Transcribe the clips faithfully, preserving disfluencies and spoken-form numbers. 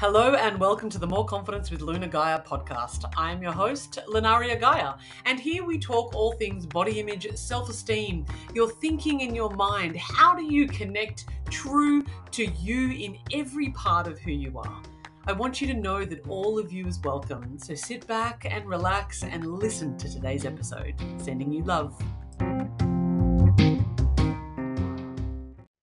Hello and welcome to the More Confidence with Lunaria Gaia podcast. I'm your host, Lunaria Gaia, and here we talk all things body image, self-esteem, your thinking in your mind. How do you connect true to you in every part of who you are? I want you to know that all of you is welcome, so sit back and relax and listen to today's episode. Sending you love.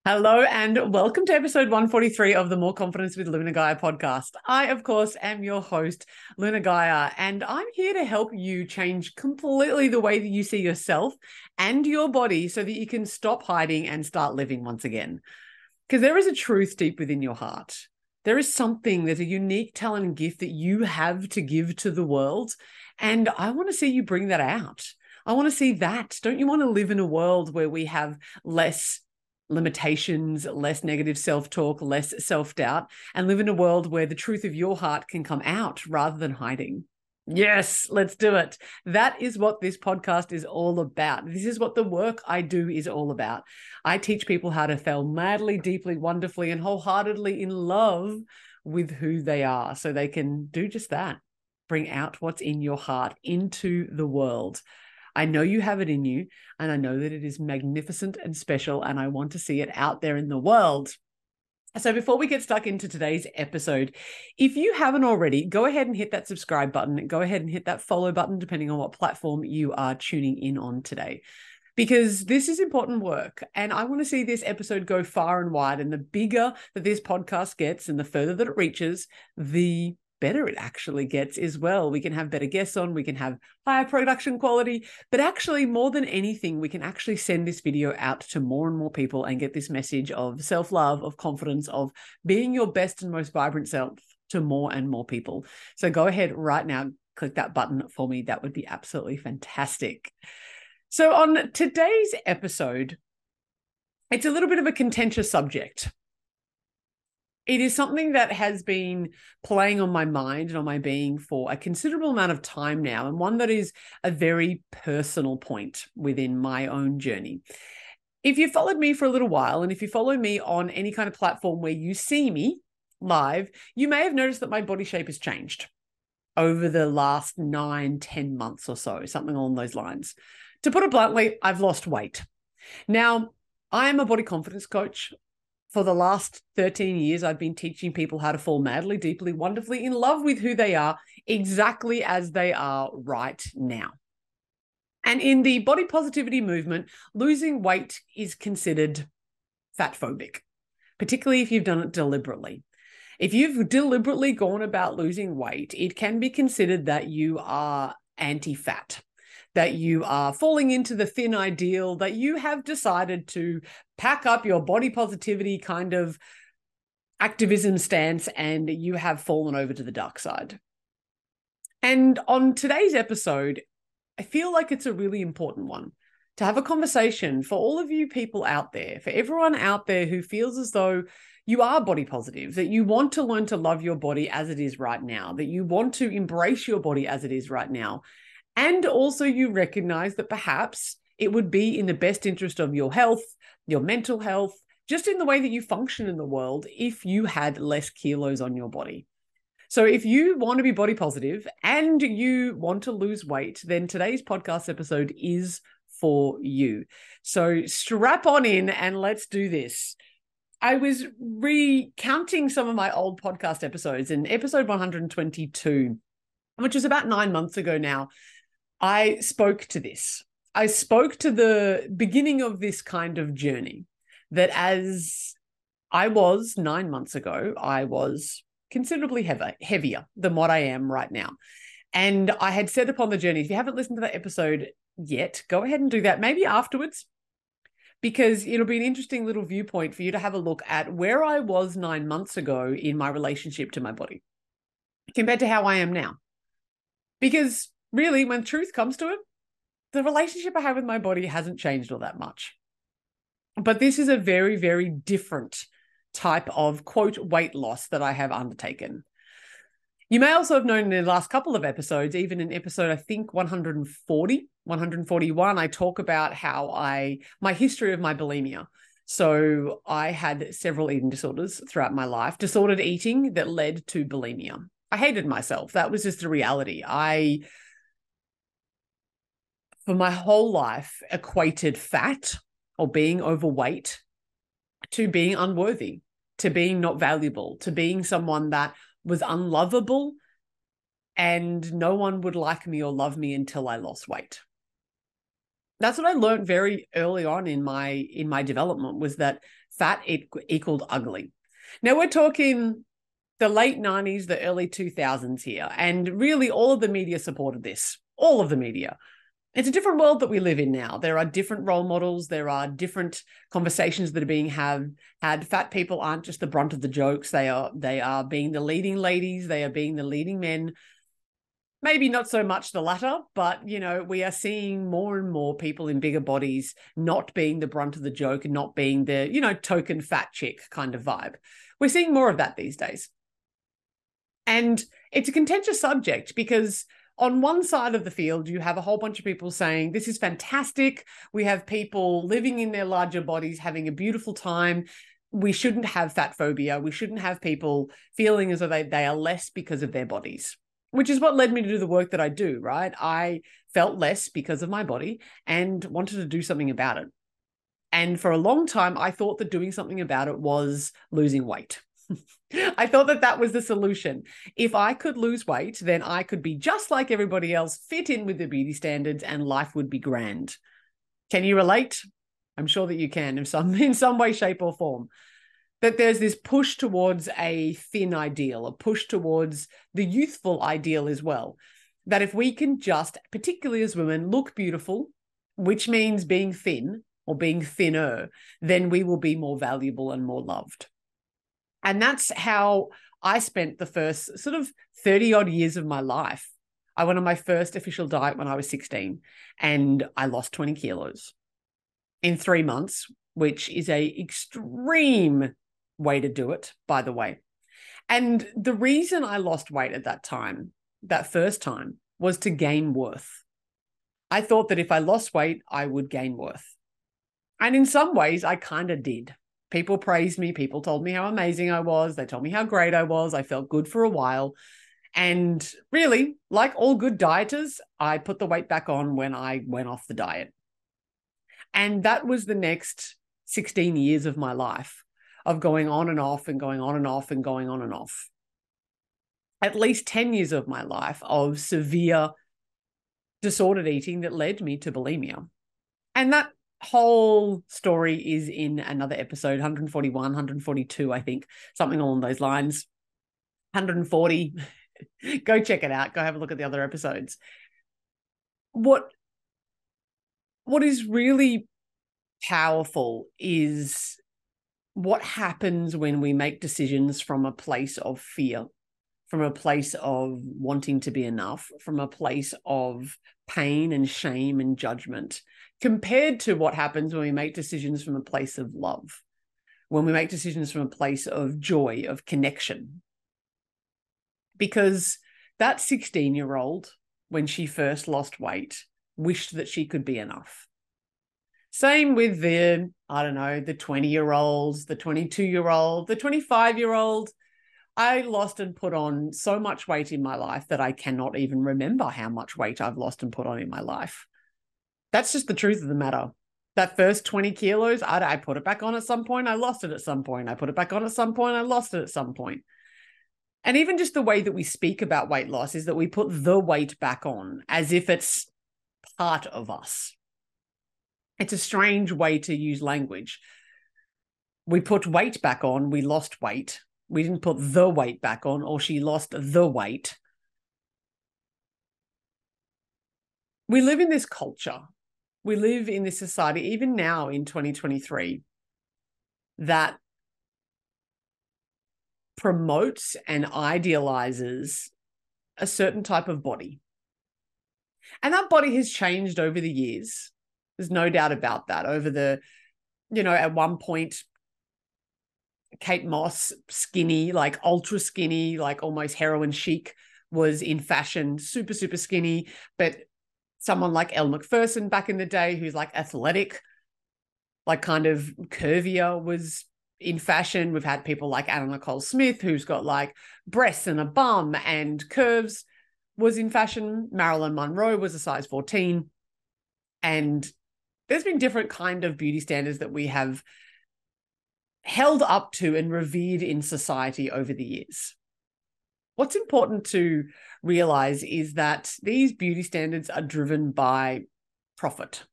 Hello and welcome to episode one forty-three of the More Confidence with Lunaria Gaia podcast. I, of course, am your host, Lunaria Gaia, and I'm here to help you change completely the way that you see yourself and your body so that you can stop hiding and start living once again. Because there is a truth deep within your heart. There is something, there's a unique talent and gift that you have to give to the world, and I want to see you bring that out. I want to see that. Don't you want to live in a world where we have less limitations, less negative self-talk, less self-doubt, and live in a world where the truth of your heart can come out rather than hiding? Yes, let's do it. That is what this podcast is all about. This is what the work I do is all about. I teach people how to fail madly, deeply, wonderfully, and wholeheartedly in love with who they are so they can do just that. Bring out what's in your heart into the world. I know you have it in you, and I know that it is magnificent and special, and I want to see it out there in the world. So before we get stuck into today's episode, if you haven't already, go ahead and hit that subscribe button. Go ahead and hit that follow button, depending on what platform you are tuning in on today, because this is important work, and I want to see this episode go far and wide, and the bigger that this podcast gets and the further that it reaches, the better it actually gets as well. We can have better guests on, we can have higher production quality, but actually more than anything, we can actually send this video out to more and more people and get this message of self-love, of confidence, of being your best and most vibrant self to more and more people. So go ahead right now, click that button for me. That would be absolutely fantastic. So on today's episode, it's a little bit of a contentious subject. It is something that has been playing on my mind and on my being for a considerable amount of time now, and one that is a very personal point within my own journey. If you followed me for a little while, and if you follow me on any kind of platform where you see me live, you may have noticed that my body shape has changed over the last nine, ten months or so, something along those lines. To put it bluntly, I've lost weight. Now, I am a body confidence coach. For the last thirteen years, I've been teaching people how to fall madly, deeply, wonderfully in love with who they are exactly as they are right now. And in the body positivity movement, losing weight is considered fat phobic, particularly if you've done it deliberately. If you've deliberately gone about losing weight, it can be considered that you are anti-fat, that you are falling into the thin ideal, that you have decided to pack up your body positivity kind of activism stance, and you have fallen over to the dark side. And on today's episode, I feel like it's a really important one to have a conversation for all of you people out there, for everyone out there who feels as though you are body positive, that you want to learn to love your body as it is right now, that you want to embrace your body as it is right now. And also you recognize that perhaps it would be in the best interest of your health, your mental health, just in the way that you function in the world if you had less kilos on your body. So if you want to be body positive and you want to lose weight, then today's podcast episode is for you. So strap on in and let's do this. I was recounting some of my old podcast episodes, and episode one twenty-two, which was about nine months ago now, I spoke to this. I spoke to the beginning of this kind of journey, that as I was nine months ago, I was considerably heavier, heavier than what I am right now. And I had set upon the journey. If you haven't listened to that episode yet, go ahead and do that, maybe afterwards, because it'll be an interesting little viewpoint for you to have a look at where I was nine months ago in my relationship to my body compared to how I am now. Because really, when truth comes to it, the relationship I have with my body hasn't changed all that much. But this is a very, very different type of, quote, weight loss that I have undertaken. You may also have known in the last couple of episodes, even in episode, I think, one forty, one forty-one, I talk about how I, my history of my bulimia. So I had several eating disorders throughout my life, disordered eating that led to bulimia. I hated myself. That was just the reality. I, for my whole life, equated fat or being overweight to being unworthy, to being not valuable, to being someone that was unlovable and no one would like me or love me until I lost weight. That's what I learned very early on in my in my development, was that fat equaled ugly. Now we're talking the late nineties, the early two thousands here, and really all of the media supported this, all of the media. It's a different world that we live in now. There are different role models. There are different conversations that are being have, had. Fat people aren't just the brunt of the jokes. They are, they are being the leading ladies. They are being the leading men. Maybe not so much the latter, but, you know, we are seeing more and more people in bigger bodies not being the brunt of the joke and not being the, you know, token fat chick kind of vibe. We're seeing more of that these days. And it's a contentious subject because on one side of the field, you have a whole bunch of people saying, this is fantastic. We have people living in their larger bodies, having a beautiful time. We shouldn't have fat phobia. We shouldn't have people feeling as though they, they are less because of their bodies, which is what led me to do the work that I do, right? I felt less because of my body and wanted to do something about it. And for a long time, I thought that doing something about it was losing weight. I thought that that was the solution. If I could lose weight, then I could be just like everybody else, fit in with the beauty standards, and life would be grand. Can you relate? I'm sure that you can in some, in some way, shape, or form. That there's this push towards a thin ideal, a push towards the youthful ideal as well. That if we can just, particularly as women, look beautiful, which means being thin or being thinner, then we will be more valuable and more loved. And that's how I spent the first sort of thirty odd years of my life. I went on my first official diet when I was sixteen and I lost twenty kilos in three months, which is an extreme way to do it, by the way. And the reason I lost weight at that time, that first time, was to gain worth. I thought that if I lost weight, I would gain worth. And in some ways, I kind of did. People praised me. People told me how amazing I was. They told me how great I was. I felt good for a while. And really, like all good dieters, I put the weight back on when I went off the diet. And that was the next sixteen years of my life, of going on and off and going on and off and going on and off. At least ten years of my life of severe disordered eating that led me to bulimia. And that whole story is in another episode, one forty-one, one forty-two, I think, something along those lines, one forty. Go check it out. Go have a look at the other episodes. What, what is really powerful is what happens when we make decisions from a place of fear, from a place of wanting to be enough, from a place of pain and shame and judgment, compared to what happens when we make decisions from a place of love, when we make decisions from a place of joy, of connection. Because that sixteen-year-old, when she first lost weight, wished that she could be enough. Same with the, I don't know, the twenty-year-olds, the twenty-two-year-old, the twenty-five-year-old. I lost and put on so much weight in my life that I cannot even remember how much weight I've lost and put on in my life. That's just the truth of the matter. That first twenty kilos, I, I put it back on at some point. I lost it at some point. I put it back on at some point. I lost it at some point. And even just the way that we speak about weight loss is that we put the weight back on as if it's part of us. It's a strange way to use language. We put weight back on. We lost weight. We didn't put the weight back on, or she lost the weight. We live in this culture. We live in this society, even now in twenty twenty-three, that promotes and idealizes a certain type of body. And that body has changed over the years. There's no doubt about that. Over the, you know, at one point, Kate Moss, skinny, like ultra skinny, like almost heroin chic, was in fashion, super, super skinny. But someone like Elle McPherson back in the day, who's like athletic, like kind of curvier was in fashion. We've had people like Anna Nicole Smith, who's got like breasts and a bum and curves, was in fashion. Marilyn Monroe was a size fourteen. And there's been different kind of beauty standards that we have held up to and revered in society over the years. What's important to realize is that these beauty standards are driven by profit.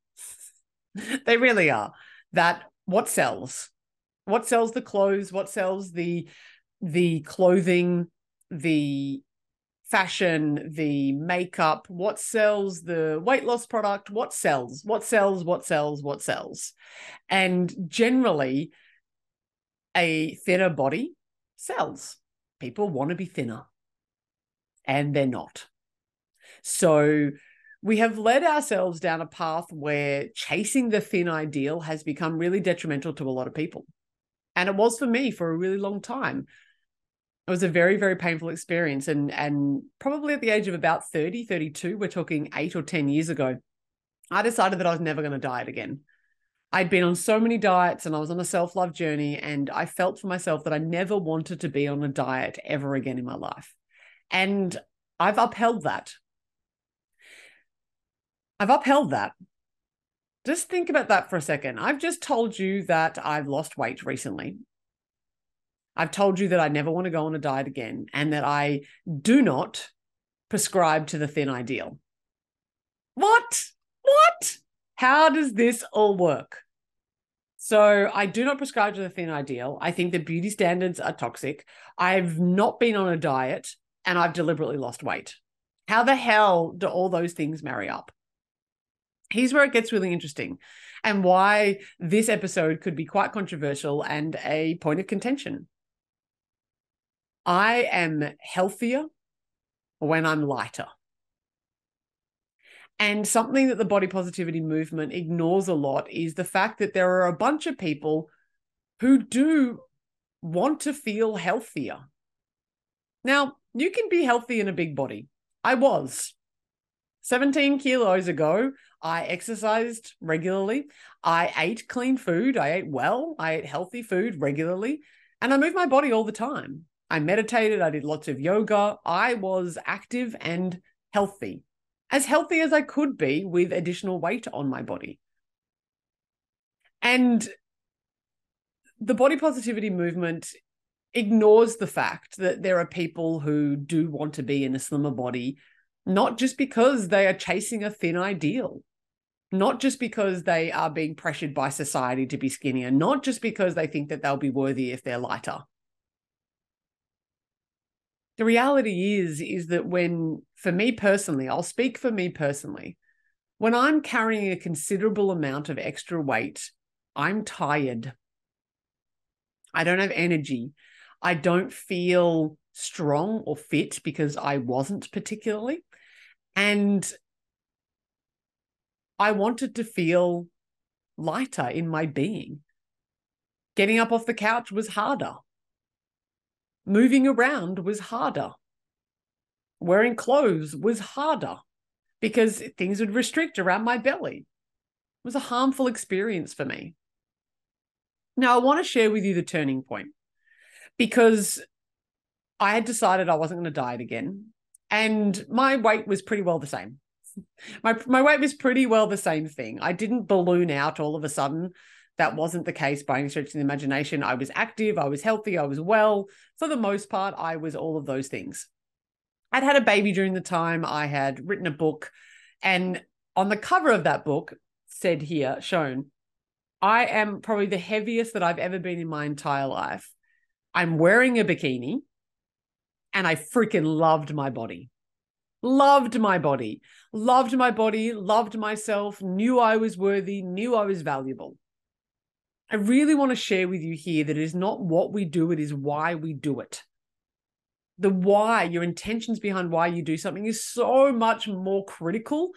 They really are. That what sells, what sells the clothes, what sells the, the clothing, the fashion, the makeup, what sells the weight loss product, what sells, what sells, what sells, what sells. And generally, a thinner body sells. People want to be thinner, and they're not. So we have led ourselves down a path where chasing the thin ideal has become really detrimental to a lot of people. And it was for me for a really long time. It was a very, very painful experience. And, and probably at the age of about thirty, thirty-two, we're talking eight or ten years ago, I decided that I was never going to diet again. I'd been on so many diets and I was on a self-love journey, and I felt for myself that I never wanted to be on a diet ever again in my life. And I've upheld that. I've upheld that. Just think about that for a second. I've just told you that I've lost weight recently. I've told you that I never want to go on a diet again and that I do not prescribe to the thin ideal. What? What? How does this all work? So I do not prescribe to the thin ideal. I think the beauty standards are toxic. I've not been on a diet and I've deliberately lost weight. How the hell do all those things marry up? Here's where it gets really interesting and why this episode could be quite controversial and a point of contention. I am healthier when I'm lighter. And something that the body positivity movement ignores a lot is the fact that there are a bunch of people who do want to feel healthier. Now, you can be healthy in a big body. I was. seventeen kilos ago, I exercised regularly. I ate clean food. I ate well. I ate healthy food regularly. And I moved my body all the time. I meditated. I did lots of yoga. I was active and healthy. As healthy as I could be with additional weight on my body. And the body positivity movement ignores the fact that there are people who do want to be in a slimmer body, not just because they are chasing a thin ideal, not just because they are being pressured by society to be skinnier, not just because they think that they'll be worthy if they're lighter. The reality is, is that when, for me personally, I'll speak for me personally, when I'm carrying a considerable amount of extra weight, I'm tired. I don't have energy. I don't feel strong or fit because I wasn't particularly. And I wanted to feel lighter in my being. Getting up off the couch was harder. Moving around was harder. Wearing clothes was harder because things would restrict around my belly. It was a harmful experience for me. Now, I want to share with you the turning point because I had decided I wasn't going to diet again and my weight was pretty well the same. My, my weight was pretty well the same thing. I didn't balloon out all of a sudden. That wasn't the case by any stretch of the imagination. I was active, I was healthy, I was well. For the most part, I was all of those things. I'd had a baby during the time. I had written a book, and on the cover of that book, said here, shown, I am probably the heaviest that I've ever been in my entire life. I'm wearing a bikini, and I freaking loved my body. Loved my body, loved my body, loved myself, knew I was worthy, knew I was valuable. I really want to share with you here that it is not what we do, it is why we do it. The why, your intentions behind why you do something is so much more critical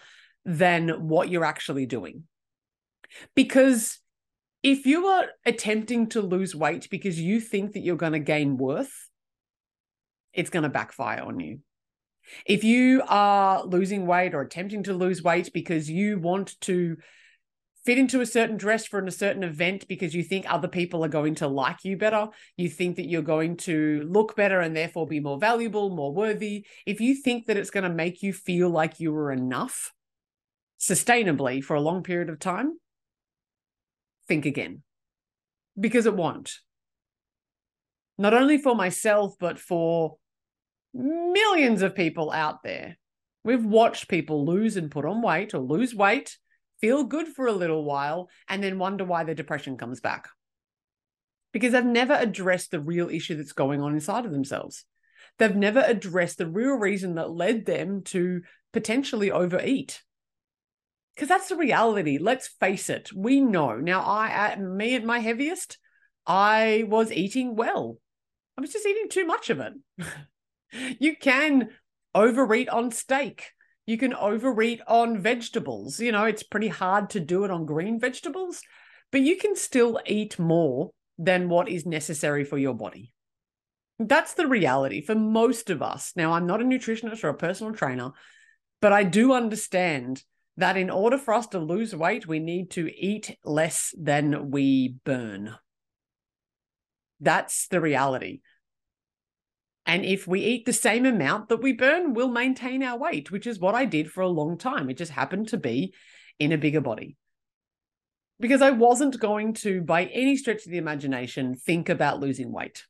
than what you're actually doing. Because if you are attempting to lose weight because you think that you're going to gain worth, it's going to backfire on you. If you are losing weight or attempting to lose weight because you want to fit into a certain dress for a certain event because you think other people are going to like you better. You think that you're going to look better and therefore be more valuable, more worthy. If you think that it's going to make you feel like you were enough sustainably for a long period of time, think again, because it won't. Not only for myself, but for millions of people out there. We've watched people lose and put on weight or lose weight, feel good for a little while, and then wonder why their depression comes back. Because they've never addressed the real issue that's going on inside of themselves. They've never addressed the real reason that led them to potentially overeat. Because that's the reality. Let's face it. We know. Now, I, at me at my heaviest, I was eating well. I was just eating too much of it. You can overeat on steak. You can overeat on vegetables. You know, it's pretty hard to do it on green vegetables, but you can still eat more than what is necessary for your body. That's the reality for most of us. Now, I'm not a nutritionist or a personal trainer, but I do understand that in order for us to lose weight, we need to eat less than we burn. That's the reality. And if we eat the same amount that we burn, we'll maintain our weight, which is what I did for a long time. It just happened to be in a bigger body. Because I wasn't going to, by any stretch of the imagination, think about losing weight.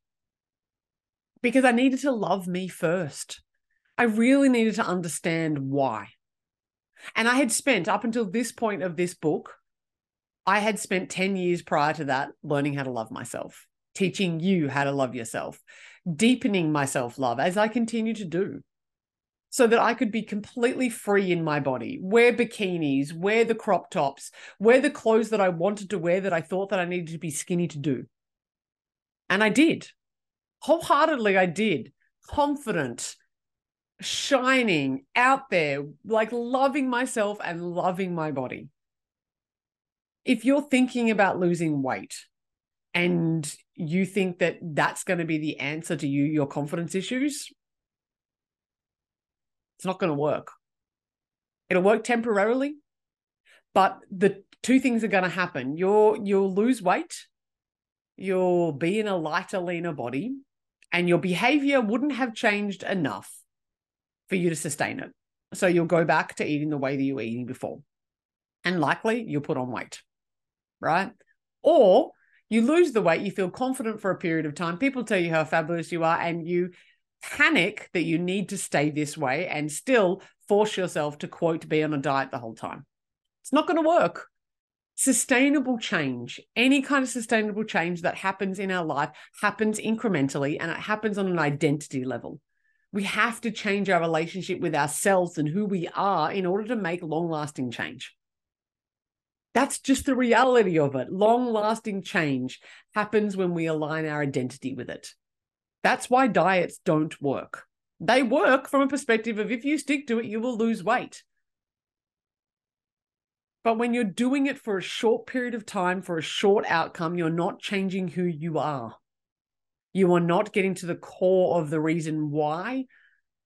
Because I needed to love me first. I really needed to understand why. And I had spent, up until this point of this book, I had spent ten years prior to that learning how to love myself, teaching you how to love yourself, deepening my self-love as I continue to do, so that I could be completely free in my body, wear bikinis, wear the crop tops, wear the clothes that I wanted to wear that I thought that I needed to be skinny to do. And I did. Wholeheartedly, I did. Confident, shining out there, like loving myself and loving my body. If you're thinking about losing weight, and you think that that's going to be the answer to you, your confidence issues, it's not going to work. It'll work temporarily, but the two things are going to happen. You're, you'll lose weight, you'll be in a lighter, leaner body, and your behavior wouldn't have changed enough for you to sustain it. So you'll go back to eating the way that you were eating before, and likely you'll put on weight, right? Or you lose the weight, you feel confident for a period of time, people tell you how fabulous you are, and you panic that you need to stay this way and still force yourself to, quote, be on a diet the whole time. It's not going to work. Sustainable change, any kind of sustainable change that happens in our life, happens incrementally, and it happens on an identity level. We have to change our relationship with ourselves and who we are in order to make long-lasting change. That's just the reality of it. Long-lasting change happens when we align our identity with it. That's why diets don't work. They work from a perspective of if you stick to it, you will lose weight. But when you're doing it for a short period of time, for a short outcome, you're not changing who you are. You are not getting to the core of the reason why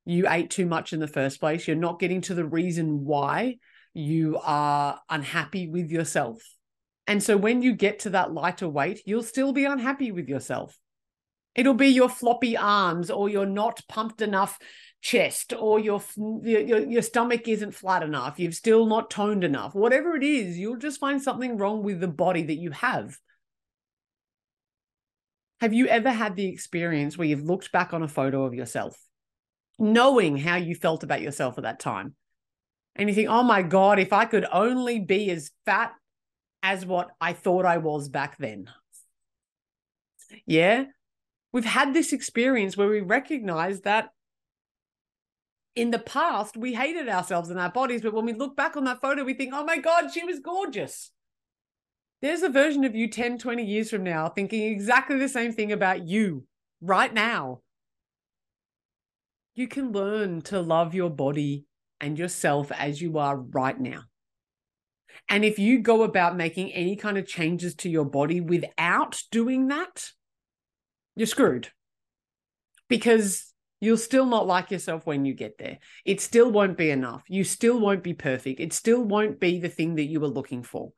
you ate too much in the first place. You're not getting to the reason why you are unhappy with yourself. And so when you get to that lighter weight, you'll still be unhappy with yourself. It'll be your floppy arms or your not pumped enough chest or your, your, your stomach isn't flat enough. You've still not toned enough. Whatever it is, you'll just find something wrong with the body that you have. Have you ever had the experience where you've looked back on a photo of yourself, knowing how you felt about yourself at that time? And you think, oh my God, if I could only be as fat as what I thought I was back then. Yeah. We've had this experience where we recognize that in the past, we hated ourselves and our bodies. But when we look back on that photo, we think, oh my God, she was gorgeous. There's a version of you ten, twenty years from now thinking exactly the same thing about you right now. You can learn to love your body and yourself as you are right now. And if you go about making any kind of changes to your body without doing that, you're screwed, because you'll still not like yourself when you get there. It still won't be enough. You still won't be perfect. It still won't be the thing that you were looking for.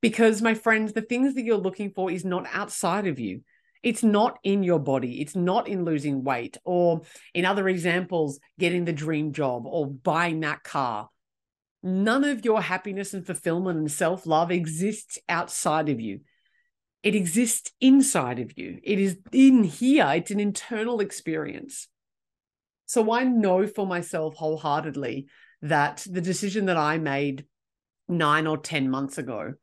Because, my friends, the things that you're looking for is not outside of you. It's not in your body. It's not in losing weight, or in other examples, getting the dream job or buying that car. None of your happiness and fulfillment and self-love exists outside of you. It exists inside of you. It is in here. It's an internal experience. So I know for myself wholeheartedly that the decision that I made nine or ten months ago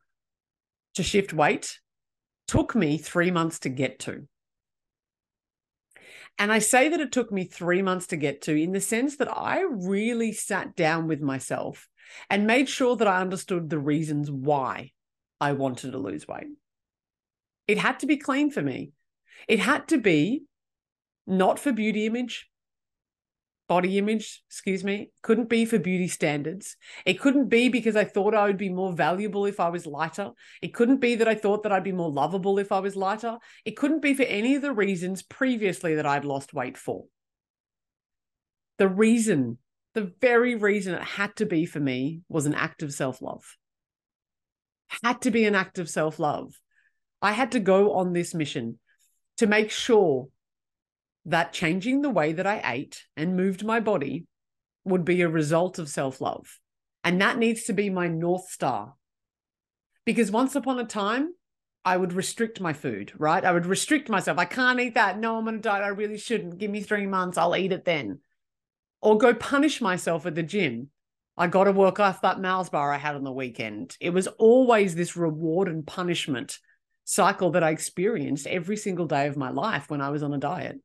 to shift weight took me three months to get to. And I say that it took me three months to get to in the sense that I really sat down with myself and made sure that I understood the reasons why I wanted to lose weight. It had to be clean for me. It had to be not for beauty image, body image, excuse me. Couldn't be for beauty standards. It couldn't be because I thought I would be more valuable if I was lighter. It couldn't be that I thought that I'd be more lovable if I was lighter. It couldn't be for any of the reasons previously that I'd lost weight for. The reason, the very reason it had to be for me was an act of self-love. It had to be an act of self-love. I had to go on this mission to make sure that changing the way that I ate and moved my body would be a result of self-love. And that needs to be my North Star. Because once upon a time, I would restrict my food, right? I would restrict myself. I can't eat that. No, I'm on a diet. I really shouldn't. Give me three months. I'll eat it then. Or go punish myself at the gym. I got to work off that Mars bar I had on the weekend. It was always this reward and punishment cycle that I experienced every single day of my life when I was on a diet.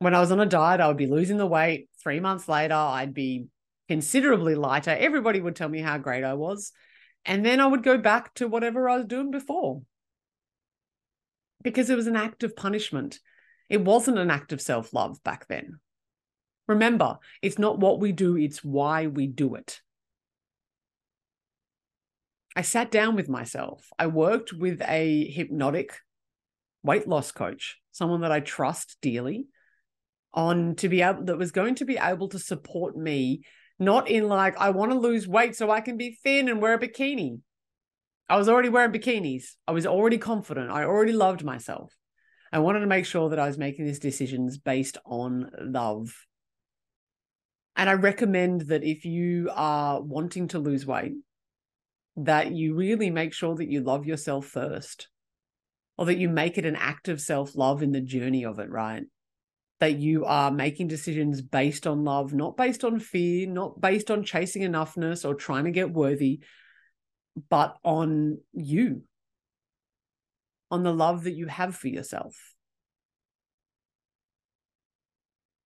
When I was on a diet, I would be losing the weight. Three months later, I'd be considerably lighter. Everybody would tell me how great I was. And then I would go back to whatever I was doing before. Because it was an act of punishment. It wasn't an act of self-love back then. Remember, it's not what we do, it's why we do it. I sat down with myself. I worked with a hypnotic weight loss coach, someone that I trust dearly, on to be able, that was going to be able to support me, not in like, I want to lose weight so I can be thin and wear a bikini. I was already wearing bikinis. I was already confident. I already loved myself. I wanted to make sure that I was making these decisions based on love. And I recommend that if you are wanting to lose weight, that you really make sure that you love yourself first, or that you make it an act of self-love in the journey of it, right? That you are making decisions based on love, not based on fear, not based on chasing enoughness or trying to get worthy, but on you, on the love that you have for yourself.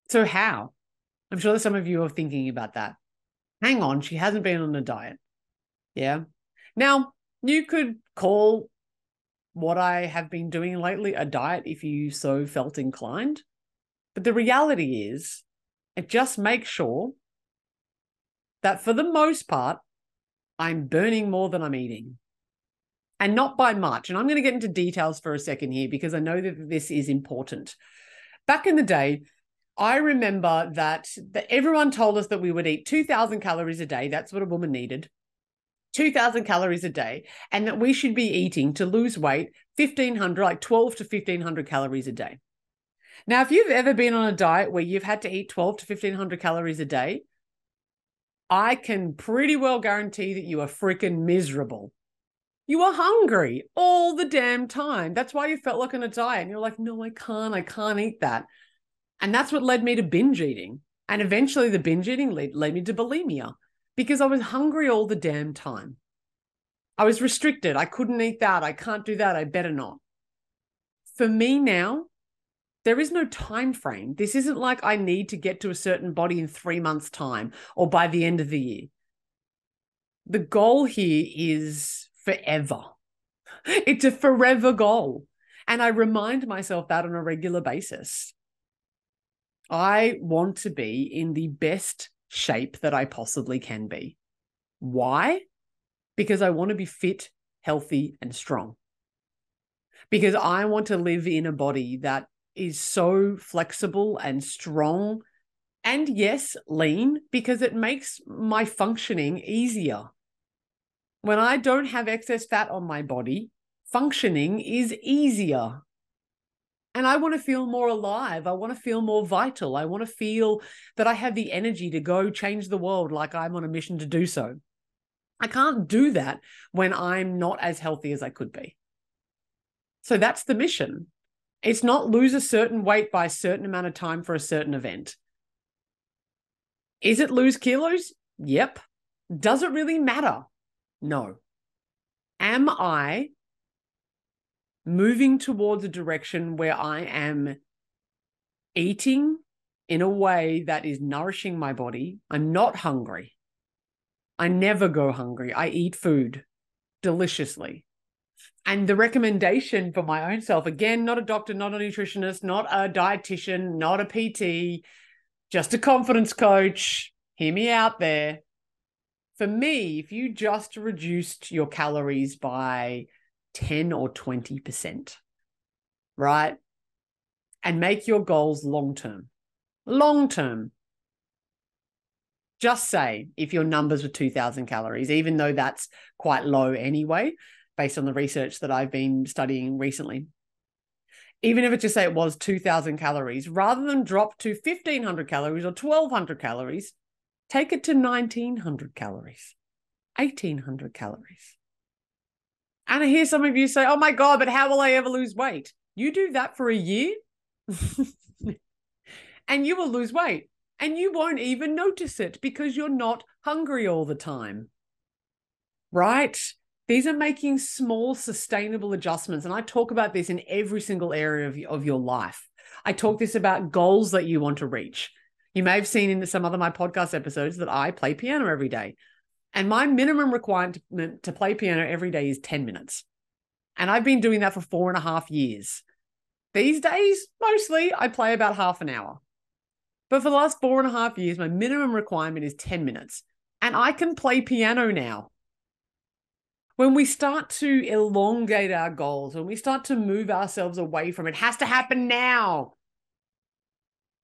So how? I'm sure that some of you are thinking about that. Hang on, she hasn't been on a diet. Yeah. Now, you could call what I have been doing lately a diet if you so felt inclined. But the reality is, it just makes sure that for the most part, I'm burning more than I'm eating, and not by much. And I'm going to get into details for a second here because I know that this is important. Back in the day, I remember that, that everyone told us that we would eat two thousand calories a day. That's what a woman needed, two thousand calories a day, and that we should be eating to lose weight fifteen hundred, like twelve to fifteen hundred calories a day. Now, if you've ever been on a diet where you've had to eat twelve to fifteen hundred calories a day, I can pretty well guarantee that you are freaking miserable. You are hungry all the damn time. That's why you felt like on a diet. And you're like, no, I can't. I can't eat that. And that's what led me to binge eating. And eventually the binge eating led, led me to bulimia because I was hungry all the damn time. I was restricted. I couldn't eat that. I can't do that. I better not. For me now, there is no time frame. This isn't like I need to get to a certain body in three months' time or by the end of the year. The goal here is forever. It's a forever goal. And I remind myself that on a regular basis. I want to be in the best shape that I possibly can be. Why? Because I want to be fit, healthy, and strong. Because I want to live in a body that is so flexible and strong and yes, lean, because it makes my functioning easier. when I don't have excess fat on my body, functioning is easier. And I want to feel more alive. I want to feel more vital. I want to feel that I have the energy to go change the world like I'm on a mission to do so. I can't do that when I'm not as healthy as I could be. So that's the mission. It's not lose a certain weight by a certain amount of time for a certain event. Is it lose kilos? Yep. Does it really matter? No. Am I moving towards a direction where I am eating in a way that is nourishing my body? I'm not hungry. I never go hungry. I eat food deliciously. And the recommendation for my own self, again, not a doctor, not a nutritionist, not a dietitian, not a P T, just a confidence coach. Hear me out there. For me, if you just reduced your calories by ten or twenty percent, right? And make your goals long-term, long-term. Just say if your numbers were two thousand calories, even though that's quite low anyway, based on the research that I've been studying recently. Even if it just say it was two thousand calories, rather than drop to fifteen hundred calories or twelve hundred calories, take it to nineteen hundred calories, eighteen hundred calories. And I hear some of you say, oh my God, but how will I ever lose weight? You do that for a year and you will lose weight and you won't even notice it because you're not hungry all the time, right? These are making small, sustainable adjustments. And I talk about this in every single area of, of your life. I talk this about goals that you want to reach. You may have seen in some other of my podcast episodes that I play piano every day. And my minimum requirement to play piano every day is ten minutes. And I've been doing that for four and a half years. These days, mostly, I play about half an hour. But for the last four and a half years, my minimum requirement is ten minutes. And I can play piano now. When we start to elongate our goals, when we start to move ourselves away from it, it has to happen now.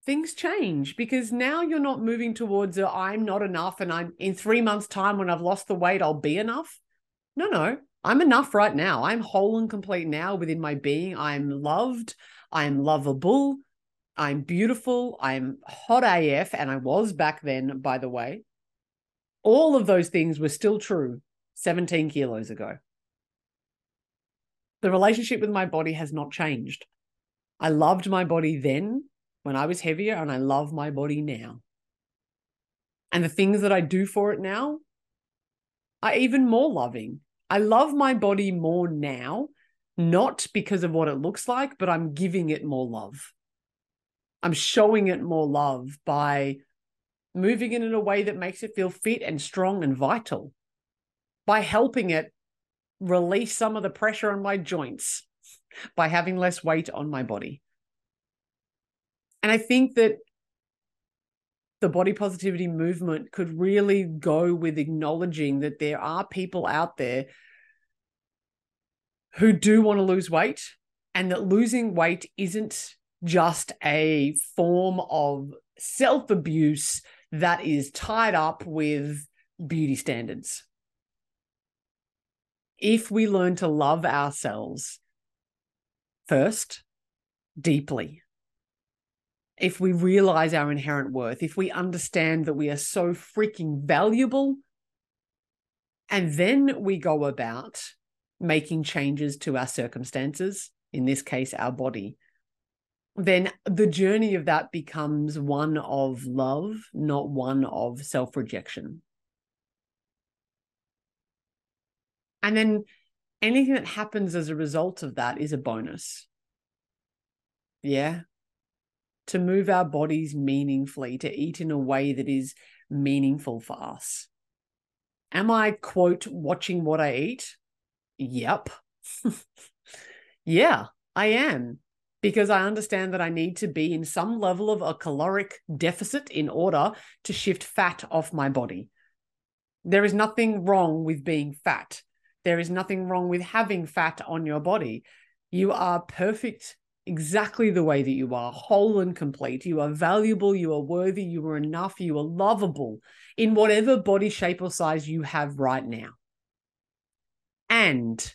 Things change because now you're not moving towards a, I'm not enough and I'm in three months' time when I've lost the weight, I'll be enough. No, no, I'm enough right now. I'm whole and complete now within my being. I'm loved. I'm lovable. I'm beautiful. I'm hot A F, and I was back then, by the way. All of those things were still true seventeen kilos ago. The relationship with my body has not changed. I loved my body then, when I was heavier, and I love my body now. And the things that I do for it now are even more loving. I love my body more now, not because of what it looks like, but I'm giving it more love. I'm showing it more love by moving it in a way that makes it feel fit and strong and vital, by helping it release some of the pressure on my joints, by having less weight on my body. And I think that the body positivity movement could really go with acknowledging that there are people out there who do want to lose weight, and that losing weight isn't just a form of self-abuse that is tied up with beauty standards. If we learn to love ourselves first, deeply, if we realize our inherent worth, if we understand that we are so freaking valuable, and then we go about making changes to our circumstances, in this case, our body, then the journey of that becomes one of love, not one of self-rejection. And then anything that happens as a result of that is a bonus. Yeah. To move our bodies meaningfully, to eat in a way that is meaningful for us. Am I, quote, watching what I eat? Yep. Yeah, I am, because I understand that I need to be in some level of a caloric deficit in order to shift fat off my body. There is nothing wrong with being fat. There is nothing wrong with having fat on your body. You are perfect exactly the way that you are, whole and complete. You are valuable, you are worthy, you are enough, you are lovable in whatever body shape or size you have right now. And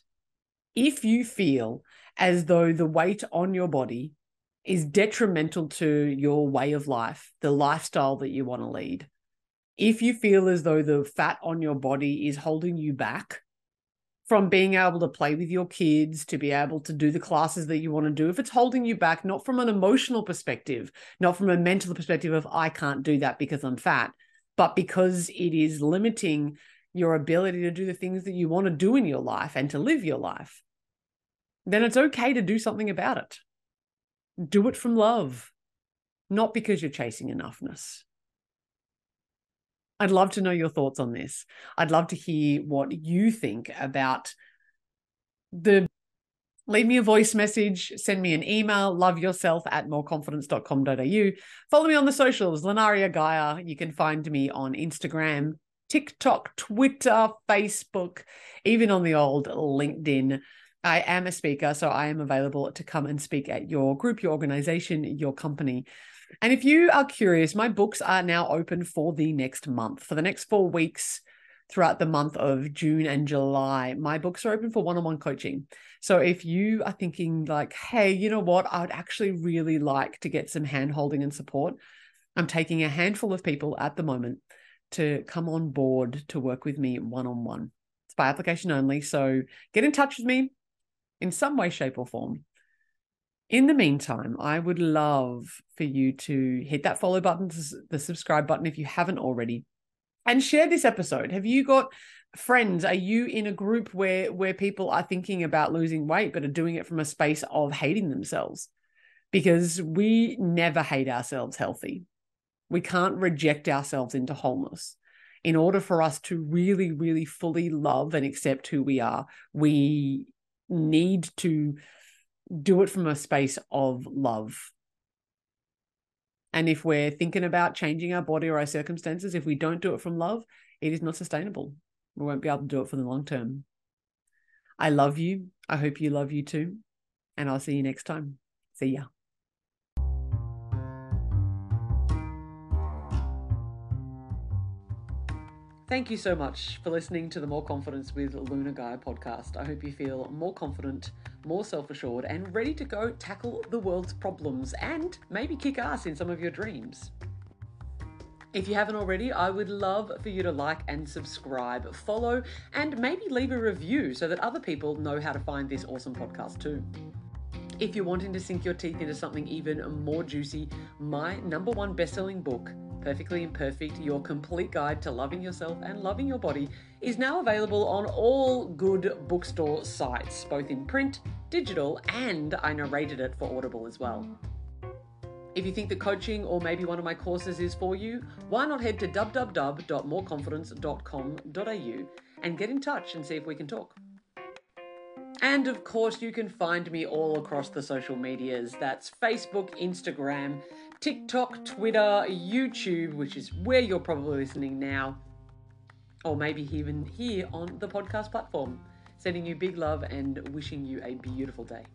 if you feel as though the weight on your body is detrimental to your way of life, the lifestyle that you want to lead, if you feel as though the fat on your body is holding you back from being able to play with your kids, to be able to do the classes that you want to do, if it's holding you back, not from an emotional perspective, not from a mental perspective of I can't do that because I'm fat, but because it is limiting your ability to do the things that you want to do in your life and to live your life, then it's okay to do something about it. Do it from love, not because you're chasing enoughness. I'd love to know your thoughts on this. I'd love to hear what you think about the, leave me a voice message, send me an email, love yourself at more confidence dot com dot a u. Follow me on the socials, Lunaria Gaia. You can find me on Instagram, TikTok, Twitter, Facebook, even on the old LinkedIn. I am a speaker, so I am available to come and speak at your group, your organization, your company. And if you are curious, my books are now open for the next month. For the next four weeks throughout the month of June and July, my books are open for one-on-one coaching. So if you are thinking like, hey, you know what, I would actually really like to get some hand-holding and support, I'm taking a handful of people at the moment to come on board to work with me one-on-one. It's by application only, so get in touch with me in some way, shape, or form. In the meantime, I would love for you to hit that follow button, the subscribe button if you haven't already, and share this episode. Have you got friends? Are you in a group where, where people are thinking about losing weight but are doing it from a space of hating themselves? Because we never hate ourselves healthy. We can't reject ourselves into wholeness. In order for us to really, really fully love and accept who we are, we need to do it from a space of love. And if we're thinking about changing our body or our circumstances, if we don't do it from love, it is not sustainable. We won't be able to do it for the long term. I love you. I hope you love you too. And I'll see you next time. See ya. Thank you so much for listening to the More Confidence with Lunaria Gaia podcast. I hope you feel more confident, more self-assured, and ready to go tackle the world's problems and maybe kick ass in some of your dreams. If you haven't already, I would love for you to like and subscribe, follow, and maybe leave a review so that other people know how to find this awesome podcast too. If you're wanting to sink your teeth into something even more juicy, my number one best-selling book, Perfectly Imperfect, Your Complete Guide to Loving Yourself and Loving Your Body, is now available on all good bookstore sites, both in print, digital, and I narrated it for Audible as well. If you think that coaching or maybe one of my courses is for you, why not head to w w w dot more confidence dot com dot a u and get in touch and see if we can talk. And of course, you can find me all across the social medias. That's Facebook, Instagram, TikTok, Twitter, YouTube, which is where you're probably listening now, or maybe even here on the podcast platform. Sending you big love and wishing you a beautiful day.